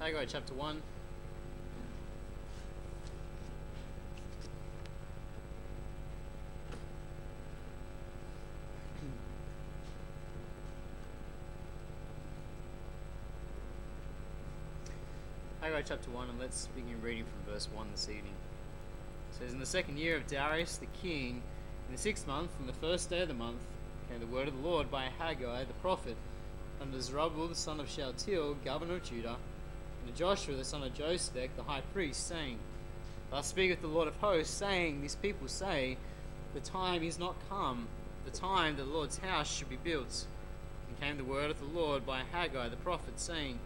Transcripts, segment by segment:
Haggai chapter 1. Haggai chapter 1, and let's begin reading from verse 1 this evening. It says, "In the second year of Darius the king, in the 6th month, on the 1st day of the month, came the word of the Lord by Haggai the prophet, unto Zerubbabel the son of Shealtiel, governor of Judah, and to Joshua the son of Jospek, the high priest, saying, Thus speaketh the Lord of hosts, saying, These people say, The time is not come, the time that the Lord's house should be built. And came the word of the Lord by Haggai the prophet, saying,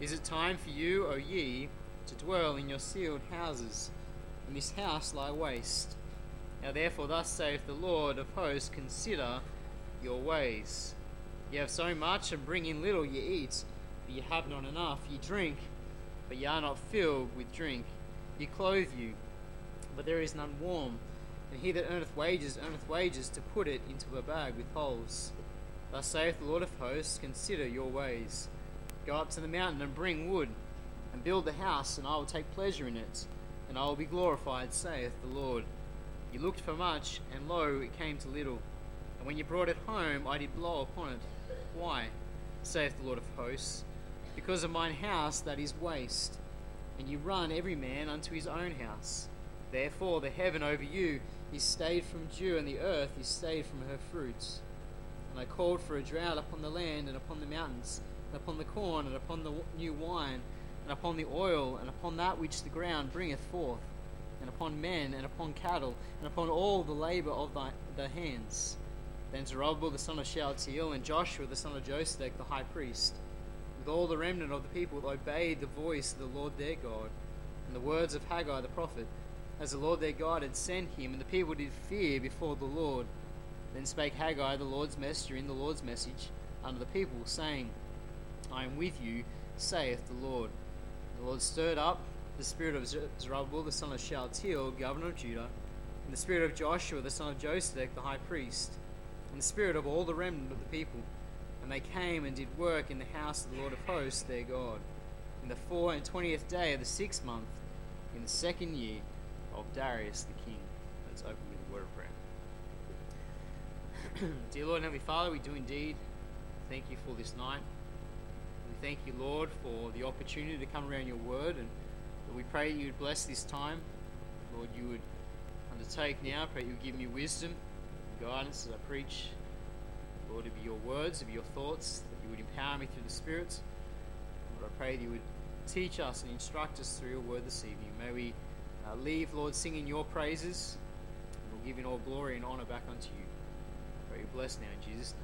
Is it time for you, O ye, to dwell in your sealed houses, and this house lie waste? Now therefore thus saith the Lord of hosts, Consider your ways. Ye have so much, and bring in little. Ye eat, but ye have not enough. Ye drink, but ye are not filled with drink. Ye clothe you, but there is none warm. And he that earneth wages to put it into a bag with holes. Thus saith the Lord of hosts, Consider your ways. Go up to the mountain, and bring wood, and build the house, and I will take pleasure in it, and I will be glorified, saith the Lord. Ye looked for much, and lo, it came to little. And when ye brought it home, I did blow upon it. Why, saith the Lord of hosts? Because of mine house that is waste, and ye run every man unto his own house. Therefore the heaven over you is stayed from dew, and the earth is stayed from her fruits. And I called for a drought upon the land, and upon the mountains, and upon the corn, and upon the new wine, and upon the oil, and upon that which the ground bringeth forth, and upon men, and upon cattle, and upon all the labour of thy hands. Then Zerubbabel the son of Shealtiel, and Joshua the son of Josedek the high priest, with all the remnant of the people, obeyed the voice of the Lord their God, and the words of Haggai the prophet, as the Lord their God had sent him, and the people did fear before the Lord. Then spake Haggai the Lord's messenger in the Lord's message unto the people, saying, I am with you, saith the Lord. And the Lord stirred up the spirit of Zerubbabel the son of Shealtiel, governor of Judah, and the spirit of Joshua the son of Josedek the high priest, and the spirit of all the remnant of the people. And they came and did work in the house of the Lord of hosts their God, in the 24th day of the 6th month, in the 2nd year of Darius the king. Let's open with a word of prayer. Dear Lord and Heavenly Father, we do indeed thank you for this night. We thank you, Lord, for the opportunity to come around your word, and we pray you would bless this time. Lord, you would undertake now. Pray you would give me wisdom, guidance as I preach. Lord, it be your words, it be your thoughts, that you would empower me through the Spirit. Lord, I pray that you would teach us and instruct us through your word this evening. May we leave, Lord, singing your praises, and we'll give in all glory and honour back unto you. I pray you bless now in Jesus'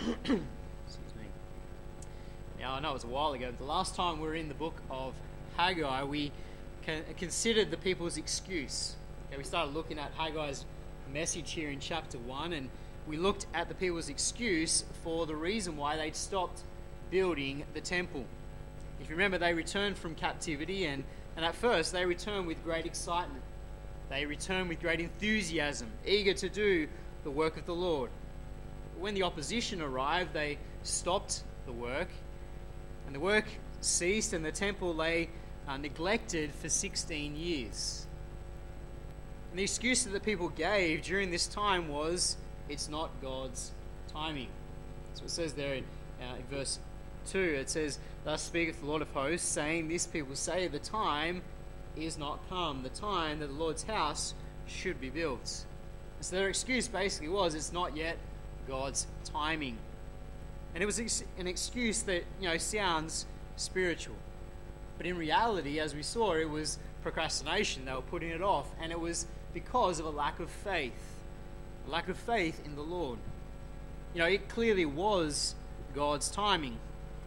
name. Amen. Excuse me. Now, I know it was a while ago, but the last time we were in the book of Haggai, we considered the people's excuse. Okay, we started looking at Haggai's message here in chapter 1, and we looked at the people's excuse for the reason why they'd stopped building the temple. If you remember, they returned from captivity, and at first they returned with great excitement. They returned with great enthusiasm, eager to do the work of the Lord. But when the opposition arrived, they stopped the work, and the work ceased, and the temple lay neglected for 16 years. And the excuse that the people gave during this time was, it's not God's timing. So it says there in verse 2, it says, Thus speaketh the Lord of hosts, saying, These people say, the time is not come, the time that the Lord's house should be built. And so their excuse basically was, it's not yet God's timing. And it was an excuse that, sounds spiritual. But in reality, as we saw, it was procrastination. They were putting it off, and it was because of a lack of faith in the Lord. It clearly was God's timing,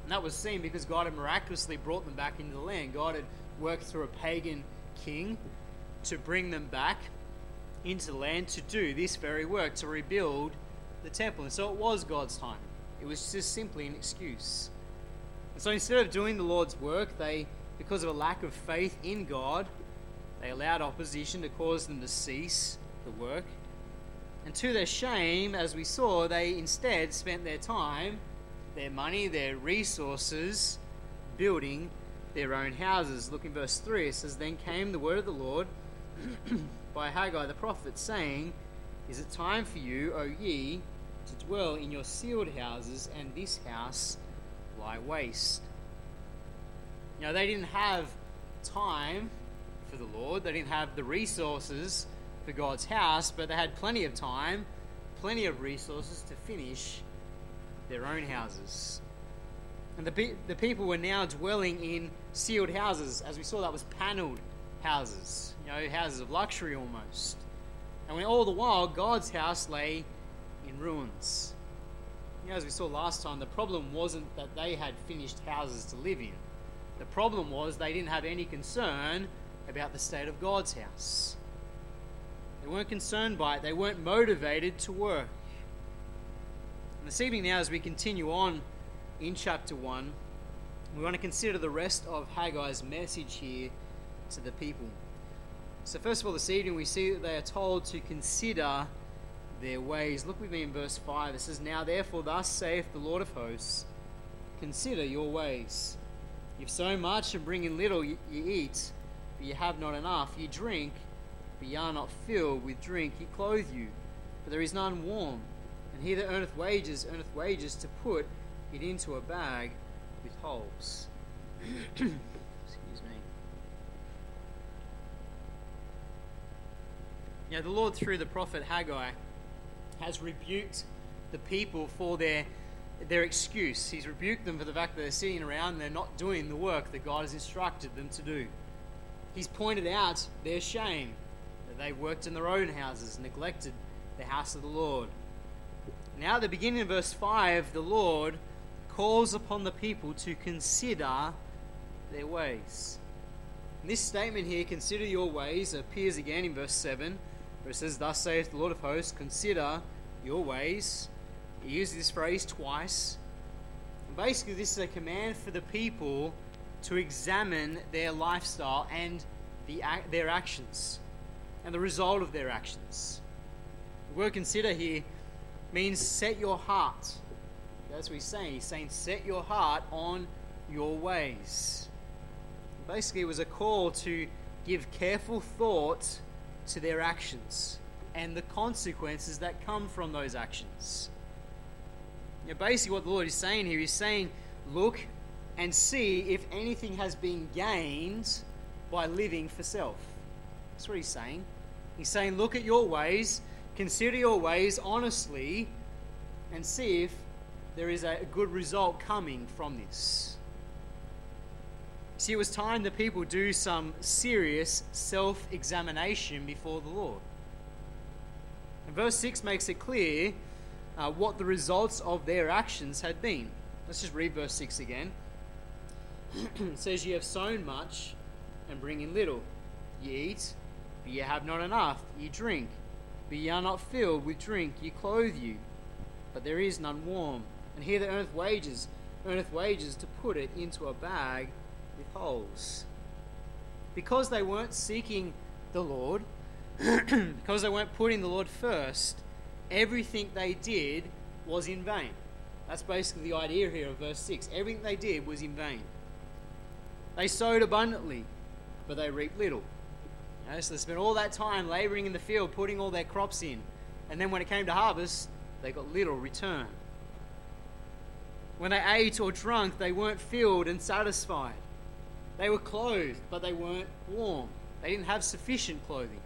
and that was seen because God had miraculously brought them back into the land. God had worked through a pagan king to bring them back into the land to do this very work, to rebuild the temple. And so it was God's time. It was just simply an excuse. And so instead of doing the Lord's work, because of a lack of faith in God, they allowed opposition to cause them to cease the work. And to their shame, as we saw, they instead spent their time their money, their resources, building their own houses. Look in verse 3. It says, Then came the word of the Lord by Haggai the prophet, saying, Is it time for you, O ye, to dwell in your sealed houses, and this house lie waste? Now, they didn't have time for the Lord. They didn't have the resources for God's house, but they had plenty of time, plenty of resources to finish their own houses. And the people were now dwelling in sealed houses. As we saw, that was panelled houses, houses of luxury almost. And when all the while, God's house lay in ruins. As we saw last time, the problem wasn't that they had finished houses to live in. The problem was they didn't have any concern about the state of God's house. They weren't concerned by it. They weren't motivated to work. And this evening now, as we continue on in chapter 1, we want to consider the rest of Haggai's message here to the people. So first of all, this evening we see that they are told to consider their ways. Look with me in verse 5. It says, Now therefore thus saith the Lord of hosts, Consider your ways. You've sown much and bring in little, you eat, but you have not enough. You drink, but ye are not filled with drink. He clothe you, but there is none warm. And he that earneth wages to put it into a bag with holes. Excuse me. Now the Lord, through the prophet Haggai, has rebuked the people for their excuse. He's rebuked them for the fact that they're sitting around and they're not doing the work that God has instructed them to do. He's pointed out their shame, that they worked in their own houses, neglected the house of the Lord. Now at the beginning of verse 5, the Lord calls upon the people to consider their ways. And this statement here, consider your ways, appears again in verse 7, where it says, Thus saith the Lord of hosts, consider your ways. He uses this phrase twice. And basically, this is a command for the people to examine their lifestyle and their actions and the result of their actions. The word consider here means set your heart. That's what he's saying. He's saying set your heart on your ways. And basically, it was a call to give careful thought to their actions and the consequences that come from those actions. Now, basically what the Lord is saying here, he's saying, look and see if anything has been gained by living for self. That's what he's saying. He's saying, look at your ways, consider your ways honestly, and see if there is a good result coming from this. See, it was time the people do some serious self-examination before the Lord. And verse 6 makes it clear what the results of their actions had been. Let's just read verse 6 again. It says, Ye have sown much and bring in little. Ye eat, but ye have not enough. Ye drink, but ye are not filled with drink. Ye clothe you, but there is none warm. And he that earneth wages to put it into a bag with holes. Because they weren't seeking the Lord, because they weren't putting the Lord first, everything they did was in vain. That's basically the idea here of verse 6. Everything they did was in vain. They sowed abundantly, but they reaped little. So they spent all that time labouring in the field, putting all their crops in. And then when it came to harvest, they got little return. When they ate or drunk, they weren't filled and satisfied. They were clothed, but they weren't warm. They didn't have sufficient clothing.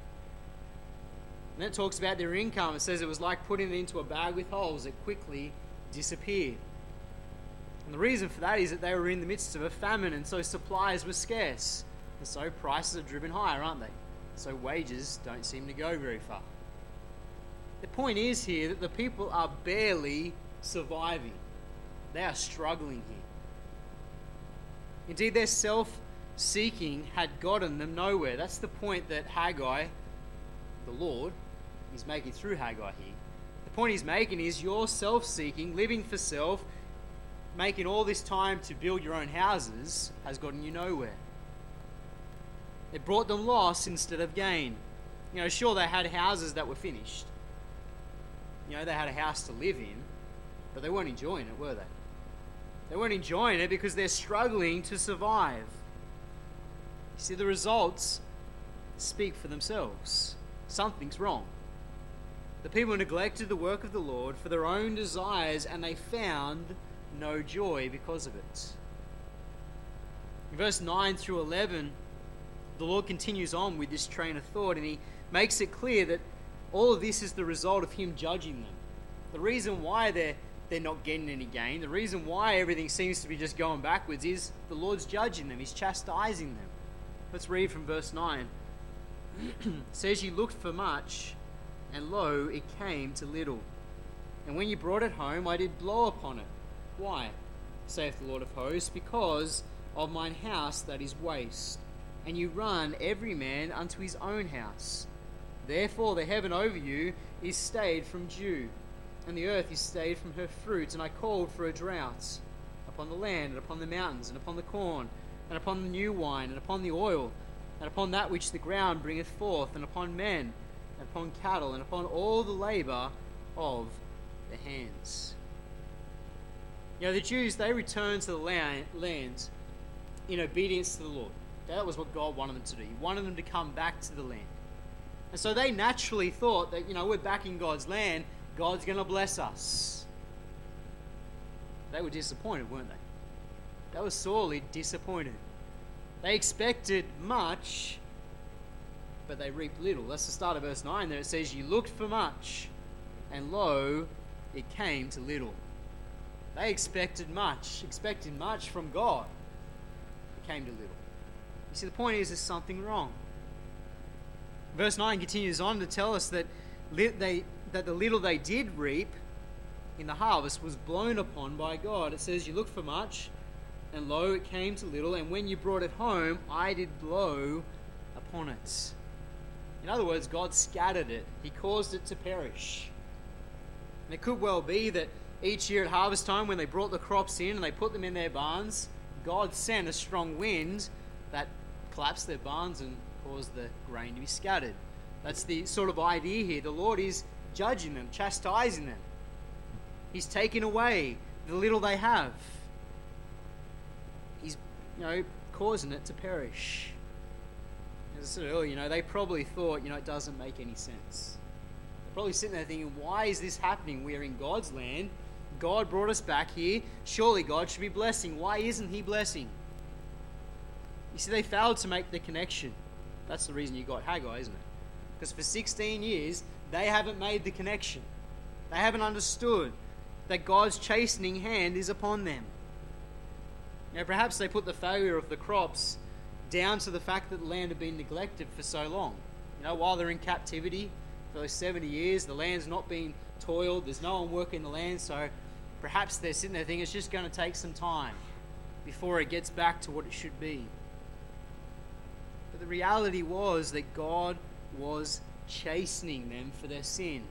And it talks about their income. It says it was like putting it into a bag with holes. It quickly disappeared. And the reason for that is that they were in the midst of a famine, and so supplies were scarce. And so prices are driven higher, aren't they? So wages don't seem to go very far. The point is here that the people are barely surviving. They are struggling here. Indeed, their self-seeking had gotten them nowhere. That's the point that Haggai, the Lord, is making through Haggai here. The point he's making is your self-seeking, living for self, making all this time to build your own houses has gotten you nowhere. It brought them loss instead of gain. Sure, they had houses that were finished. They had a house to live in, but they weren't enjoying it, were they? They weren't enjoying it because they're struggling to survive. You see, the results speak for themselves. Something's wrong. The people neglected the work of the Lord for their own desires, and they found no joy because of it. In verse 9 through 11, the Lord continues on with this train of thought, and he makes it clear that all of this is the result of him judging them. The reason why they're not getting any gain, the reason why everything seems to be just going backwards, is the Lord's judging them. He's chastising them. Let's read from verse 9. It says, "You looked for much, and lo, it came to little. And when you brought it home, I did blow upon it. Why? Saith the Lord of hosts, because of mine house that is waste, and you run every man unto his own house. Therefore the heaven over you is stayed from dew, and the earth is stayed from her fruits. And I called for a drought upon the land, and upon the mountains, and upon the corn, and upon the new wine, and upon the oil, and upon that which the ground bringeth forth, and upon men, and upon cattle, and upon all the labour of the hands." You know, the Jews, they returned to the land in obedience to the Lord. That was what God wanted them to do. He wanted them to come back to the land. And so they naturally thought that, you know, we're back in God's land, God's going to bless us. They were disappointed, weren't they? They were sorely disappointed. They expected much, but they reaped little. That's the start of verse 9 there. It says, "You looked for much, and lo, it came to little." They expected much from God. It came to little. You see, the point is, there's something wrong. Verse 9 continues on to tell us that the little they did reap in the harvest was blown upon by God. It says, "You looked for much, and lo, it came to little, and when you brought it home, I did blow upon it." In other words, God scattered it. He caused it to perish. And it could well be that each year at harvest time, when they brought the crops in and they put them in their barns, God sent a strong wind that collapsed their barns and caused the grain to be scattered. That's the sort of idea here. The Lord is judging them, chastising them. He's taken away the little they have. He's, you know, causing it to perish. As I said earlier, you know, they probably thought, you know, it doesn't make any sense. They're probably sitting there thinking, why is this happening? We are in God's land. God brought us back here. Surely God should be blessing. Why isn't he blessing? You see, they failed to make the connection. That's the reason you got Haggai, isn't it? Because for 16 years, they haven't made the connection. They haven't understood that God's chastening hand is upon them. Now, perhaps they put the failure of the crops down to the fact that the land had been neglected for so long. You know, while they're in captivity for those 70 years, the land's not been toiled, there's no one working the land, so perhaps they're sitting there thinking it's just going to take some time before it gets back to what it should be. But the reality was that God was chastening them for their sin.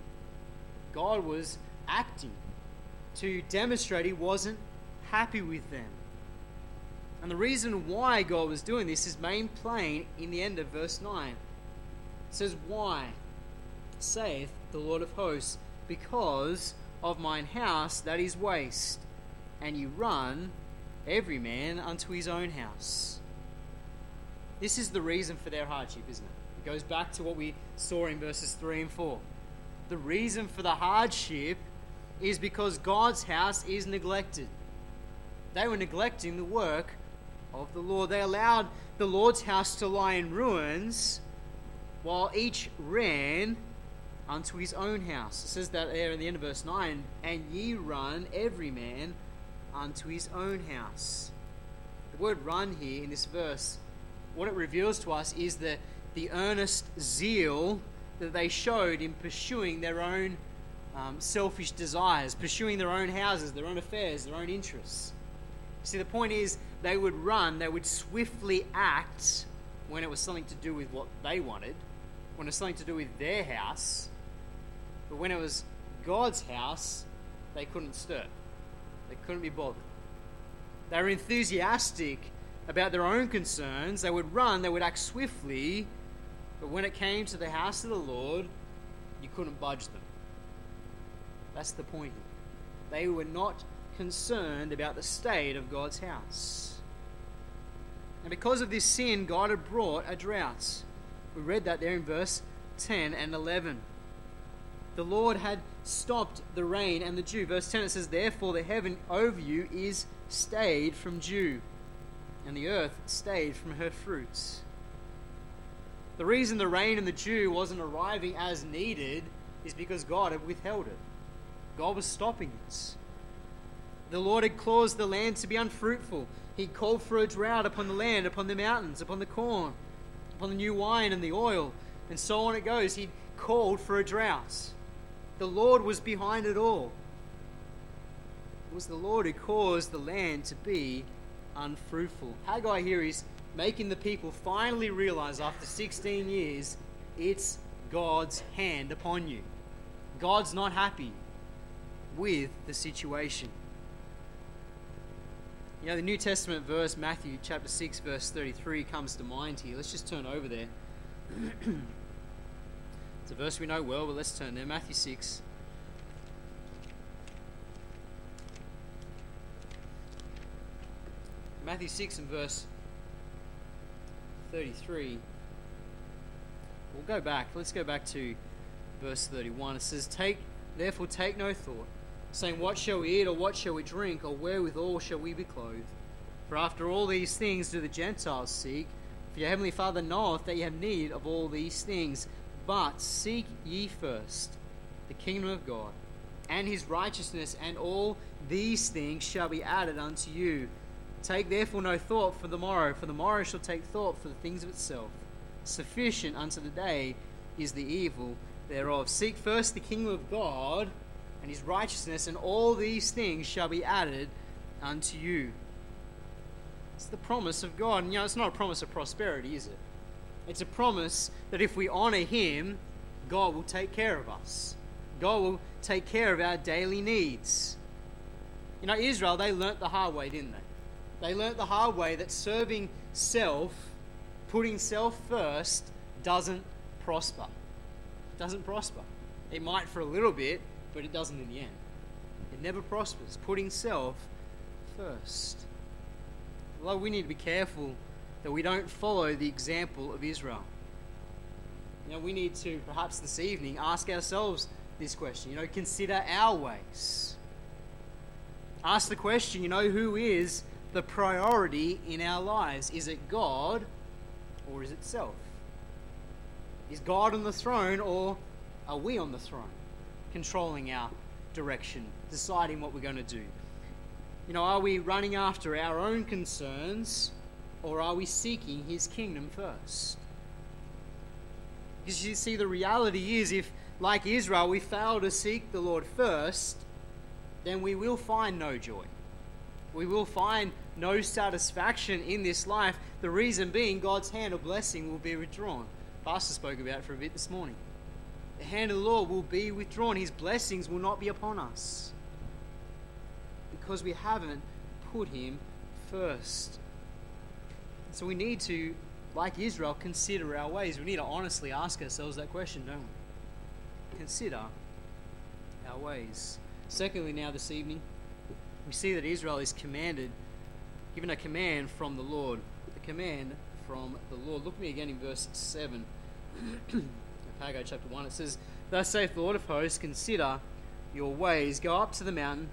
God was acting to demonstrate he wasn't happy with them. And the reason why God was doing this is made plain in the end of verse 9. It says, "Why, saith the Lord of hosts, because of mine house that is waste, and you run every man unto his own house." This is the reason for their hardship, isn't it? It goes back to what we saw in verses 3 and 4. The reason for the hardship is because God's house is neglected. They were neglecting the work of the Lord. They allowed the Lord's house to lie in ruins while each ran unto his own house. It says that there in the end of verse 9, "And ye run every man unto his own house." The word "run" here in this verse, what it reveals to us is the earnest zeal that they showed in pursuing their own selfish desires, pursuing their own houses, their own affairs, their own interests. See, the point is, they would run, they would swiftly act when it was something to do with what they wanted, when it was something to do with their house, but when it was God's house, they couldn't stir. They couldn't be bothered. They were enthusiastic about their own concerns. They would run, they would act swiftly, but when it came to the house of the Lord, you couldn't budge them. That's the point here. They were not concerned about the state of God's house. And because of this sin, God had brought a drought. We read that there in verse 10 and 11. The Lord had stopped the rain and the dew. Verse 10, it says, "Therefore the heaven over you is stayed from dew, and the earth stayed from her fruits." The reason the rain and the dew wasn't arriving as needed is because God had withheld it. God was stopping this. The Lord had caused the land to be unfruitful. He called for a drought upon the land, upon the mountains, upon the corn, upon the new wine and the oil, and so on it goes. He called for a drought. The Lord was behind it all. It was the Lord who caused the land to be unfruitful. Haggai here is making the people finally realize after 16 years, it's God's hand upon you. God's not happy with the situation. You know, the New Testament verse, Matthew chapter 6, verse 33, comes to mind here. Let's just turn over there. It's a verse we know well, but let's turn there. Matthew 6. Matthew 6 and verse 33. We'll go back. Let's go back to verse 31. It says, Therefore take no thought, saying, what shall we eat, or what shall we drink, or wherewithal shall we be clothed? For after all these things do the Gentiles seek. For your heavenly Father knoweth that ye have need of all these things. But seek ye first the kingdom of God, and his righteousness, and all these things shall be added unto you. Take therefore no thought for the morrow, for the morrow shall take thought for the things of itself. Sufficient unto the day is the evil thereof. Seek first the kingdom of God and his righteousness, and all these things shall be added unto you. It's the promise of God. And, you know, it's not a promise of prosperity, is it? It's a promise that if we honor him, God will take care of us. God will take care of our daily needs. You know, Israel, they learnt the hard way, didn't they? They learnt the hard way that serving self, putting self first, doesn't prosper. It doesn't prosper. It might for a little bit, but it doesn't in the end. It never prospers, putting self first. Although we need to be careful that we don't follow the example of Israel. You know, we need to, perhaps this evening, ask ourselves this question. You know, consider our ways. Ask the question, you know, who is the priority in our lives? Is it God or is it self? Is God on the throne, or are we on the throne, controlling our direction, deciding what we're going to do? You know, are we running after our own concerns, or are we seeking his kingdom first? Because you see, the reality is, if, like Israel, we fail to seek the Lord first, then we will find no joy. We will find no satisfaction in this life. The reason being, God's hand of blessing will be withdrawn. Pastor spoke about it for a bit this morning. The hand of the Lord will be withdrawn. His blessings will not be upon us because we haven't put him first. So we need to, like Israel, consider our ways. We need to honestly ask ourselves that question, don't we? Consider our ways. Secondly, now this evening, we see that Israel is commanded, given a command from the Lord. The command from the Lord. Look at me again in verse 7. Haggai chapter 1, it says, "Thus saith the Lord of hosts, consider your ways, go up to the mountain,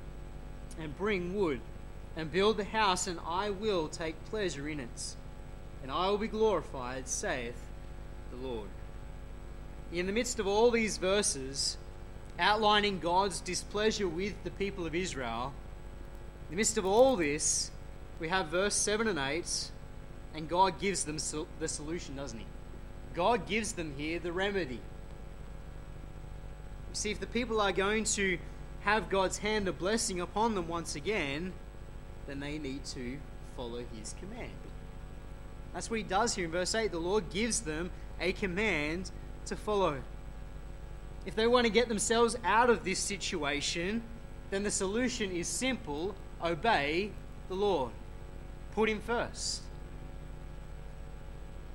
and bring wood, and build the house, and I will take pleasure in it, and I will be glorified, saith the Lord." In the midst of all these verses, outlining God's displeasure with the people of Israel, in the midst of all this, we have verse 7 and 8, and God gives them the solution, doesn't he? God gives them here the remedy. You see, if the people are going to have God's hand of blessing upon them once again, then they need to follow his command. That's what he does here in verse 8. The Lord gives them a command to follow. If they want to get themselves out of this situation, then the solution is simple: obey the Lord. Put him first.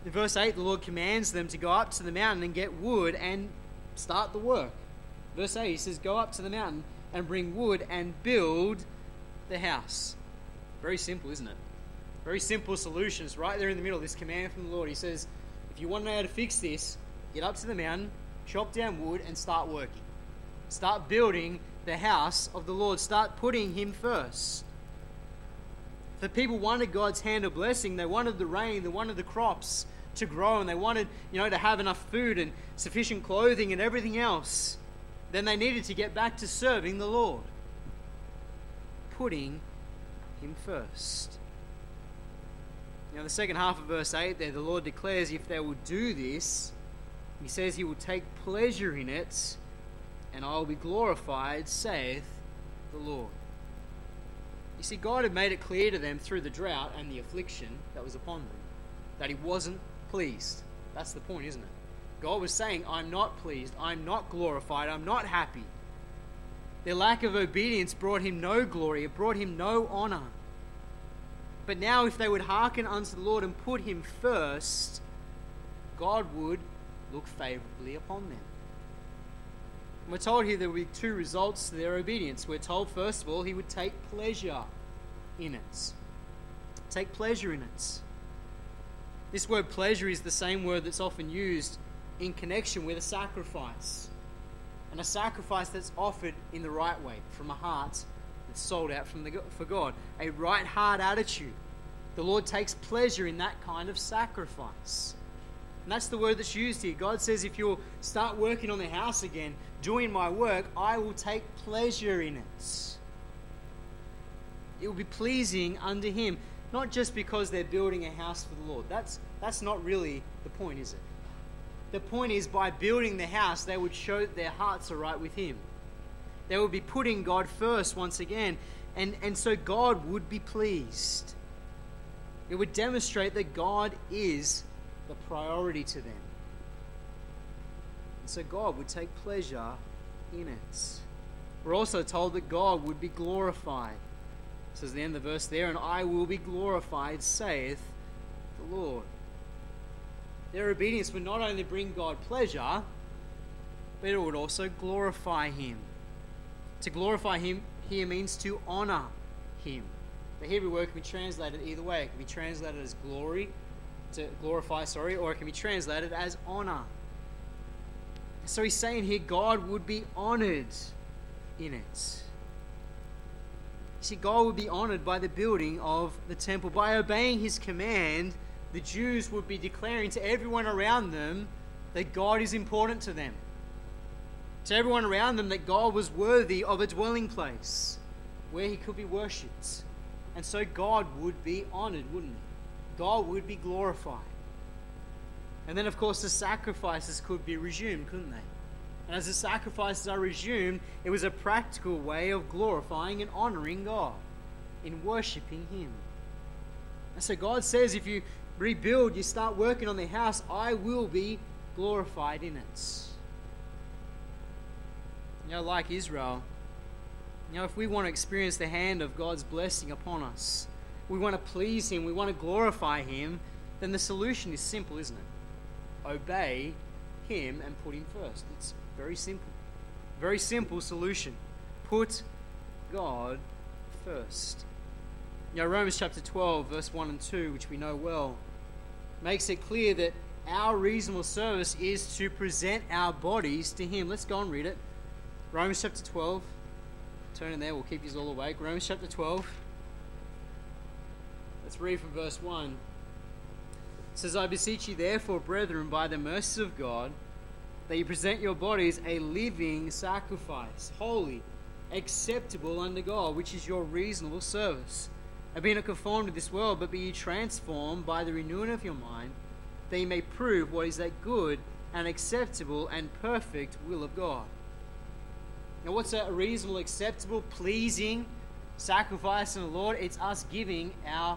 In verse 8, the Lord commands them to go up to the mountain and get wood and start the work. Verse 8, he says, "Go up to the mountain and bring wood and build the house. Very simple, isn't it? Very simple solutions right there in the middle. This command from the Lord. He says, if you want to know how to fix this, get up to the mountain, chop down wood, and start working. Start building the house of the Lord. Start putting him first. The people wanted God's hand of blessing. They wanted the rain. They wanted the crops to grow. And they wanted, to have enough food and sufficient clothing and everything else. Then they needed to get back to serving the Lord. Putting him first. Now, the second half of verse 8 there, the Lord declares if they will do this, he says he will take pleasure in it, and I will be glorified, saith the Lord. You see, God had made it clear to them through the drought and the affliction that was upon them that he wasn't pleased. That's the point, isn't it? God was saying, I'm not pleased, I'm not glorified, I'm not happy. Their lack of obedience brought him no glory, it brought him no honor. But now if they would hearken unto the Lord and put him first, God would look favorably upon them. And we're told here there will be two results to their obedience. We're told, first of all, he would take pleasure in it. Take pleasure in it. This word pleasure is the same word that's often used in connection with a sacrifice. And a sacrifice that's offered in the right way, from a heart that's sold out for God. A right heart attitude. The Lord takes pleasure in that kind of sacrifice. And that's the word that's used here. God says, if you'll start working on the house again, doing my work, I will take pleasure in it. It will be pleasing unto him. Not just because they're building a house for the Lord. That's not really the point, is it? The point is, by building the house, they would show that their hearts are right with him. They would be putting God first once again. And so God would be pleased. It would demonstrate that God is the priority to them. And so God would take pleasure in it. We're also told that God would be glorified. It says at the end of the verse there, and I will be glorified, saith the Lord. Their obedience would not only bring God pleasure, but it would also glorify him. To glorify him here means to honor him. The Hebrew word can be translated either way. It can be translated as glorify, or it can be translated as honor. So he's saying here God would be honored in it. You see, God would be honored by the building of the temple. By obeying his command, the Jews would be declaring to everyone around them that God is important to them. To everyone around them that God was worthy of a dwelling place where he could be worshipped. And so God would be honored, wouldn't he? God would be glorified. And then, of course, the sacrifices could be resumed, couldn't they? And as the sacrifices are resumed, it was a practical way of glorifying and honoring God in worshiping him. And so God says, if you rebuild, you start working on the house, I will be glorified in it. Like Israel, if we want to experience the hand of God's blessing upon us, we want to please him, we want to glorify him, then the solution is simple, isn't it? Obey him and put him first. It's very simple. Very simple solution. Put God first. Romans chapter 12, verse 1 and 2, which we know well, makes it clear that our reasonable service is to present our bodies to him. Let's go and read it. Romans chapter 12. Turn in there, we'll keep you all awake. Romans chapter 12. Let's read from verse 1. It says, I beseech you therefore, brethren, by the mercies of God, that you present your bodies a living sacrifice, holy, acceptable unto God, which is your reasonable service. And be not conformed to this world, but be ye transformed by the renewing of your mind, that ye may prove what is that good and acceptable and perfect will of God. Now, what's a reasonable, acceptable, pleasing sacrifice in the Lord? It's us giving our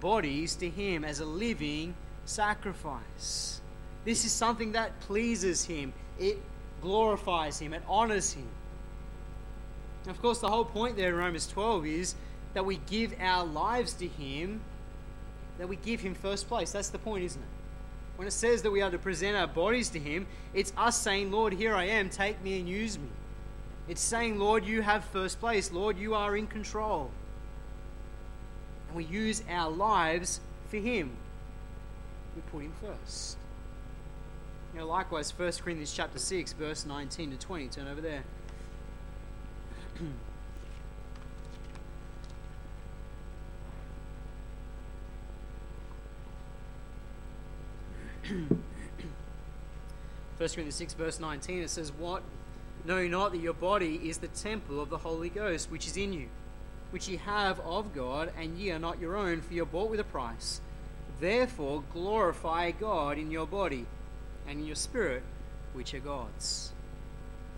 bodies to him as a living sacrifice. This is something that pleases him. It glorifies him. It honors him. And of course, the whole point there in Romans 12 is that we give our lives to him, that we give him first place. That's the point, isn't it? When it says that we are to present our bodies to him, it's us saying, Lord, here I am, take me and use me. It's saying, Lord, you have first place. Lord, you are in control. and we use our lives for him. We put him first. You know, likewise, 1 Corinthians chapter 6, verse 19 to 20. Turn over there. First Corinthians 6 verse 19, it says, "What? Know not that your body is the temple of the Holy Ghost, which is in you, which ye have of God, and ye are not your own, for ye are bought with a price. Therefore glorify God in your body, and in your spirit, which are God's."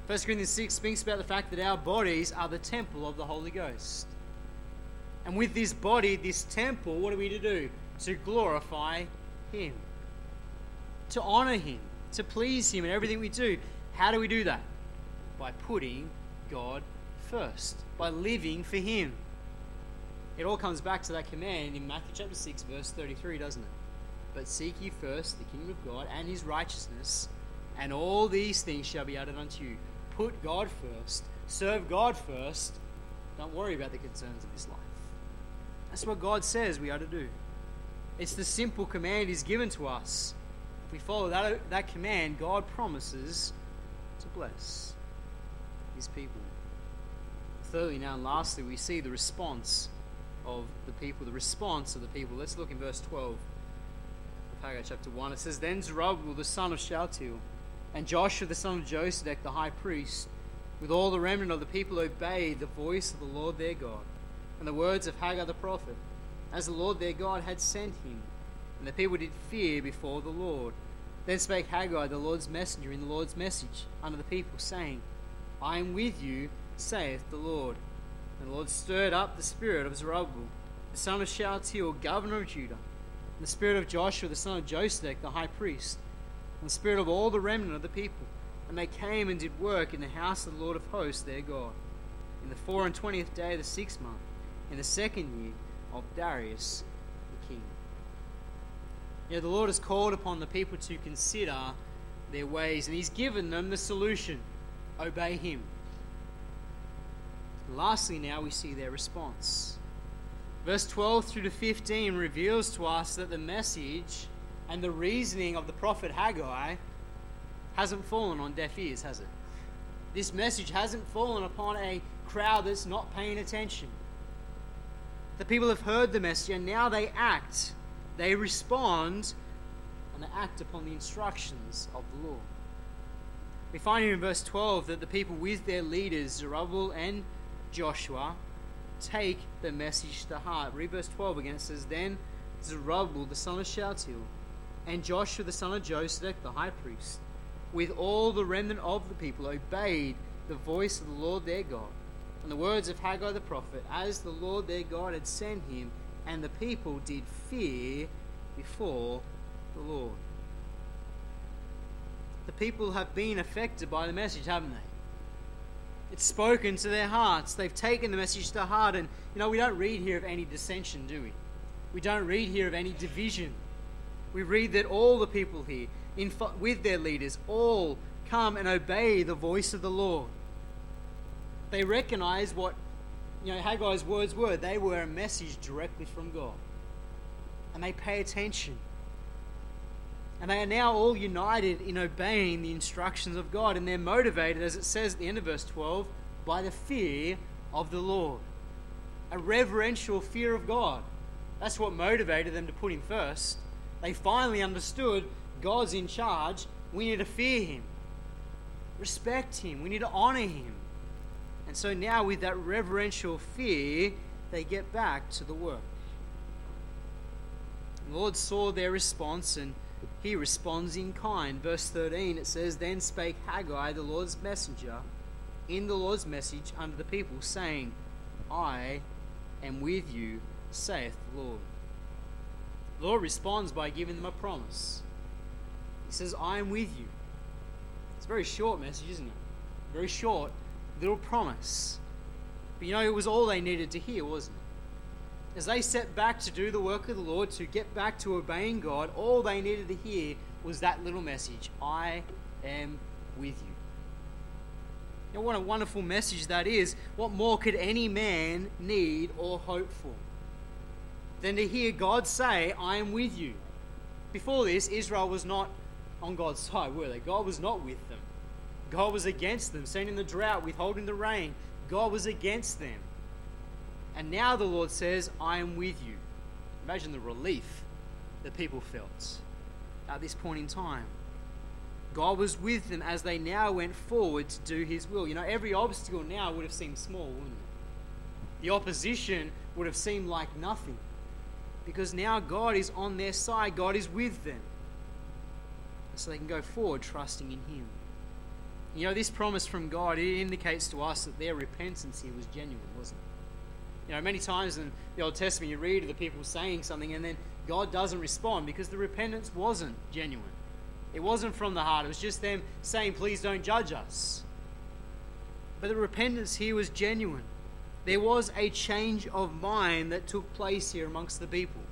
1 Corinthians 6 speaks about the fact that our bodies are the temple of the Holy Ghost. And with this body, this temple, what are we to do? To glorify him, to honour him, to please him in everything we do. How do we do that? By putting God first, by living for him. It all comes back to that command in Matthew chapter 6, verse 33, doesn't it? "But seek ye first the kingdom of God and his righteousness, and all these things shall be added unto you." Put God first, serve God first, don't worry about the concerns of this life. That's what God says we are to do. It's the simple command he's given to us. If we follow that command, God promises to bless his people. Thirdly, now and lastly, we see the response of the people. The response of the people. Let's look in verse 12 of Haggai chapter 1. It says, "Then Zerubbabel the son of Shealtiel and Joshua the son of Josedech the high priest, with all the remnant of the people, obeyed the voice of the Lord their God, and the words of Haggai the prophet, as the Lord their God had sent him. And the people did fear before the Lord. Then spake Haggai, the Lord's messenger, in the Lord's message unto the people, saying, I am with you, saith the Lord. And the Lord stirred up the spirit of Zerubbabel, the son of Shealtiel, governor of Judah, and the spirit of Joshua, the son of Josedech, the high priest, and the spirit of all the remnant of the people. And they came and did work in the house of the Lord of hosts, their God, in the 24th day of the 6th month, in the 2nd year of Darius the king." You know, the Lord has called upon the people to consider their ways, and he's given them the solution: obey him. And lastly, now we see their response. Verse 12 through to 15 reveals to us that the message and the reasoning of the prophet Haggai hasn't fallen on deaf ears, has it? This message hasn't fallen upon a crowd that's not paying attention. The people have heard the message, and now they act. They respond and they act upon the instructions of the Lord. We find here in verse 12 that the people, with their leaders Zerubbabel and Joshua, take the message to heart. Read verse 12 again. It says, "Then Zerubbabel the son of Shealtiel and Joshua the son of Josedech the high priest, with all the remnant of the people, obeyed the voice of the Lord their God, and the words of Haggai the prophet, as the Lord their God had sent him, and the people did fear before the Lord." The people have been affected by the message, haven't they? It's spoken to their hearts. They've taken the message to heart. And, you know, we don't read here of any dissension, do we? We don't read here of any division. We read that all the people here, with their leaders, all come and obey the voice of the Lord. They recognize what, you know, Haggai's words were. They were a message directly from God. And they pay attention. And they are now all united in obeying the instructions of God. And they're motivated, as it says at the end of verse 12, by the fear of the Lord. A reverential fear of God. That's what motivated them to put him first. They finally understood God's in charge. We need to fear him, respect him. We need to honor him. And so now, with that reverential fear, they get back to the work. The Lord saw their response, and he responds in kind. Verse 13, it says, "Then spake Haggai, the Lord's messenger, in the Lord's message unto the people, saying, I am with you, saith the Lord." The Lord responds by giving them a promise. He says, "I am with you." It's a very short message, isn't it? Very short little promise. But you know, it was all they needed to hear, wasn't it? As they set back to do the work of the Lord, to get back to obeying God, all they needed to hear was that little message: I am with you. You know, what a wonderful message that is. What more could any man need or hope for? than to hear God say, I am with you. Before this, Israel was not on God's side, were they? God was not with them. God was against them, sending the drought, withholding the rain. God was against them. And now the Lord says, I am with you. Imagine the relief the people felt at this point in time. God was with them as they now went forward to do his will. You know, every obstacle now would have seemed small, wouldn't it? The opposition would have seemed like nothing, because now God is on their side. God is with them. So they can go forward trusting in him. You know, this promise from God, it indicates to us that their repentance here was genuine, wasn't it? You know, many times in the Old Testament you read of the people saying something and then God doesn't respond because the repentance wasn't genuine. It wasn't from the heart. It was just them saying, please don't judge us. But the repentance here was genuine. There was a change of mind that took place here amongst the people.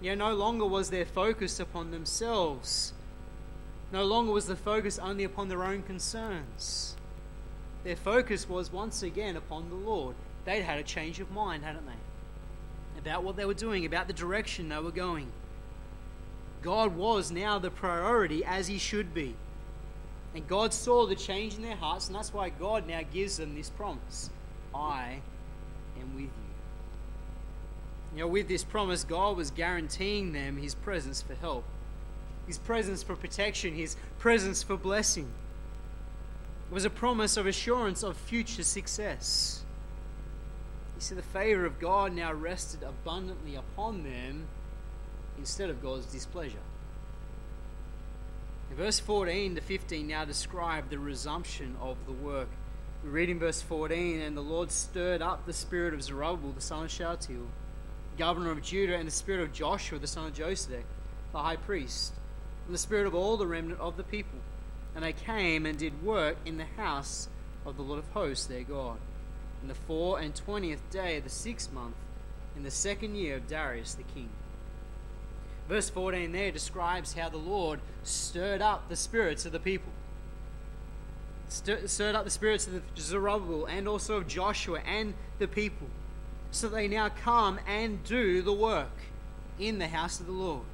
You know, no longer was their focus upon themselves. No longer was the focus only upon their own concerns. Their focus was once again upon the Lord. They'd had a change of mind, hadn't they? About what they were doing, about the direction they were going. God was now the priority, as he should be. And God saw the change in their hearts, and that's why God now gives them this promise. I am with you. You know, with this promise, God was guaranteeing them his presence for help, his presence for protection, his presence for blessing. It was a promise of assurance of future success. You see, the favor of God now rested abundantly upon them instead of God's displeasure. In verse 14 to 15 now describe the resumption of the work. We read in verse 14, and the Lord stirred up the spirit of Zerubbabel, the son of Shealtiel, governor of Judah, and the spirit of Joshua, the son of Josedech, the high priest, and the spirit of all the remnant of the people. And they came and did work in the house of the Lord of hosts, their God, in the 24th day of the 6th month, in the 2nd year of Darius the king. Verse 14 there describes how the Lord stirred up the spirits of the people. Stirred up the spirits of Zerubbabel and also of Joshua and the people, so they now come and do the work in the house of the Lord.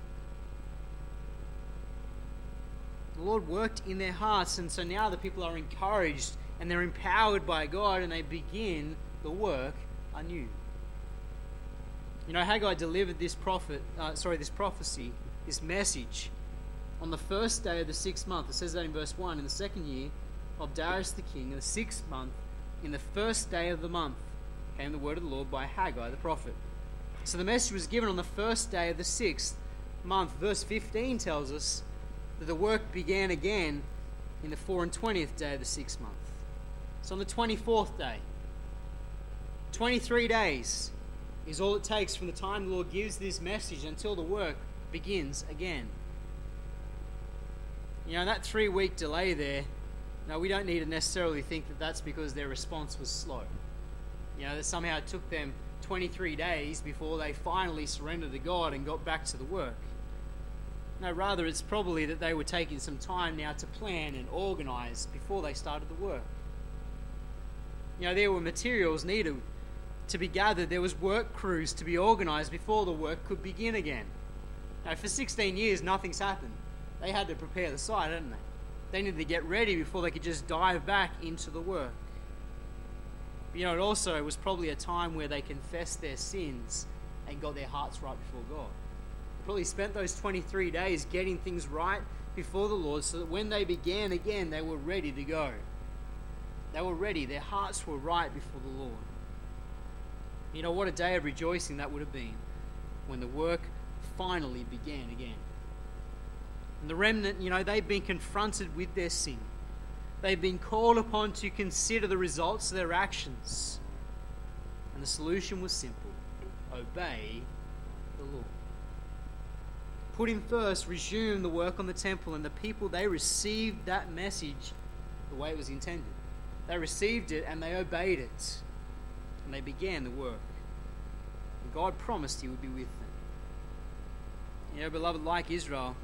The Lord worked in their hearts, and so now the people are encouraged and they're empowered by God, and they begin the work anew. You know, Haggai delivered this prophecy, this message, on the 1st day of the 6th month. It says that in verse 1, in the 2nd year of Darius the king, in the 6th month, in the 1st day of the month, came the word of the Lord by Haggai the prophet. So the message was given on the 1st day of the 6th month. Verse 15 tells us that the work began again in the 24th day of the 6th month. So on the 24th day, 23 days is all it takes from the time the Lord gives this message until the work begins again. You know, that 3-week delay there, now we don't need to necessarily think that that's because their response was slow. You know, that somehow it took them 23 days before they finally surrendered to God and got back to the work. No, rather it's probably that they were taking some time now to plan and organise before they started the work. You know, there were materials needed to be gathered. There was work crews to be organised before the work could begin again. Now, for 16 years, nothing's happened. They had to prepare the site, hadn't they? They needed to get ready before they could just dive back into the work. You know, it was probably a time where they confessed their sins and got their hearts right before God. They probably spent those 23 days getting things right before the Lord, so that when they began again, they were ready to go. They were ready. Their hearts were right before the Lord. You know, what a day of rejoicing that would have been when the work finally began again. And the remnant, you know, they've been confronted with their sin. They've been called upon to consider the results of their actions. And the solution was simple. Obey the Lord. Put him first, resume the work on the temple, and the people, they received that message the way it was intended. They received it and they obeyed it. And they began the work. And God promised he would be with them. You know, beloved, like Israel,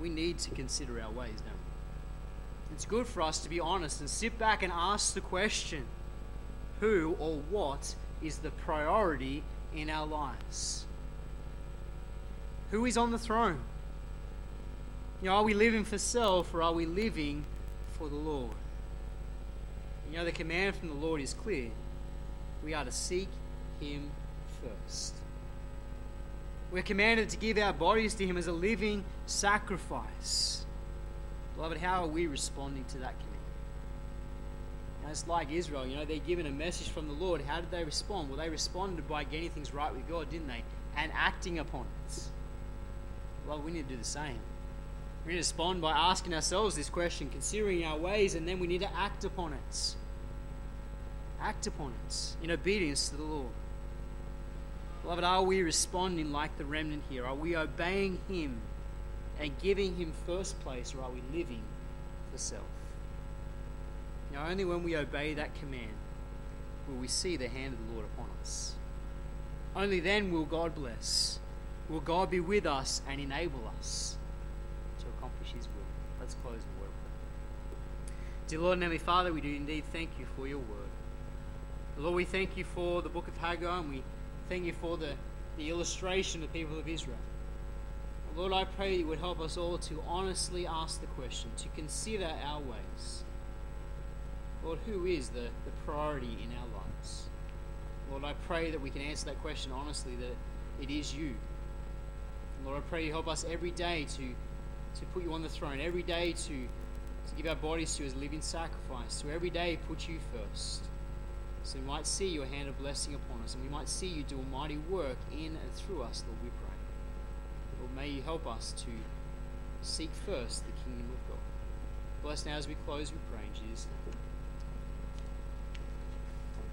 we need to consider our ways, don't we? It's good for us to be honest and sit back and ask the question, who or what is the priority in our lives? Who is on the throne? You know, are we living for self, or are we living for the Lord? You know, the command from the Lord is clear. We are to seek him first. We're commanded to give our bodies to him as a living sacrifice. Beloved, how are we responding to that command? Now, it's like Israel, you know, they're given a message from the Lord. How did they respond? Well, they responded by getting things right with God, didn't they? And acting upon it. Well, we need to do the same. We need to respond by asking ourselves this question, considering our ways, and then we need to act upon it. Act upon it in obedience to the Lord. Beloved, are we responding like the remnant here? Are we obeying him and giving him first place, or are we living for self? Now, only when we obey that command will we see the hand of the Lord upon us. Only then will God bless, will God be with us and enable us to accomplish his will. Let's close in a word of prayer. Dear Lord and Heavenly Father, we do indeed thank you for your word. Lord, we thank you for the book of Haggai, and we thank you for the illustration of the people of Israel. Lord, I pray you would help us all to honestly ask the question, to consider our ways. Lord, who is the priority in our lives? Lord, I pray that we can answer that question honestly, that it is you. Lord, I pray you help us every day to put you on the throne, every day to give our bodies to you as a living sacrifice, to every day put you first, so we might see your hand of blessing upon us, and we might see you do a mighty work in and through us, Lord, we pray. Lord, may you help us to seek first the kingdom of God. Bless now as we close, we pray in Jesus' name.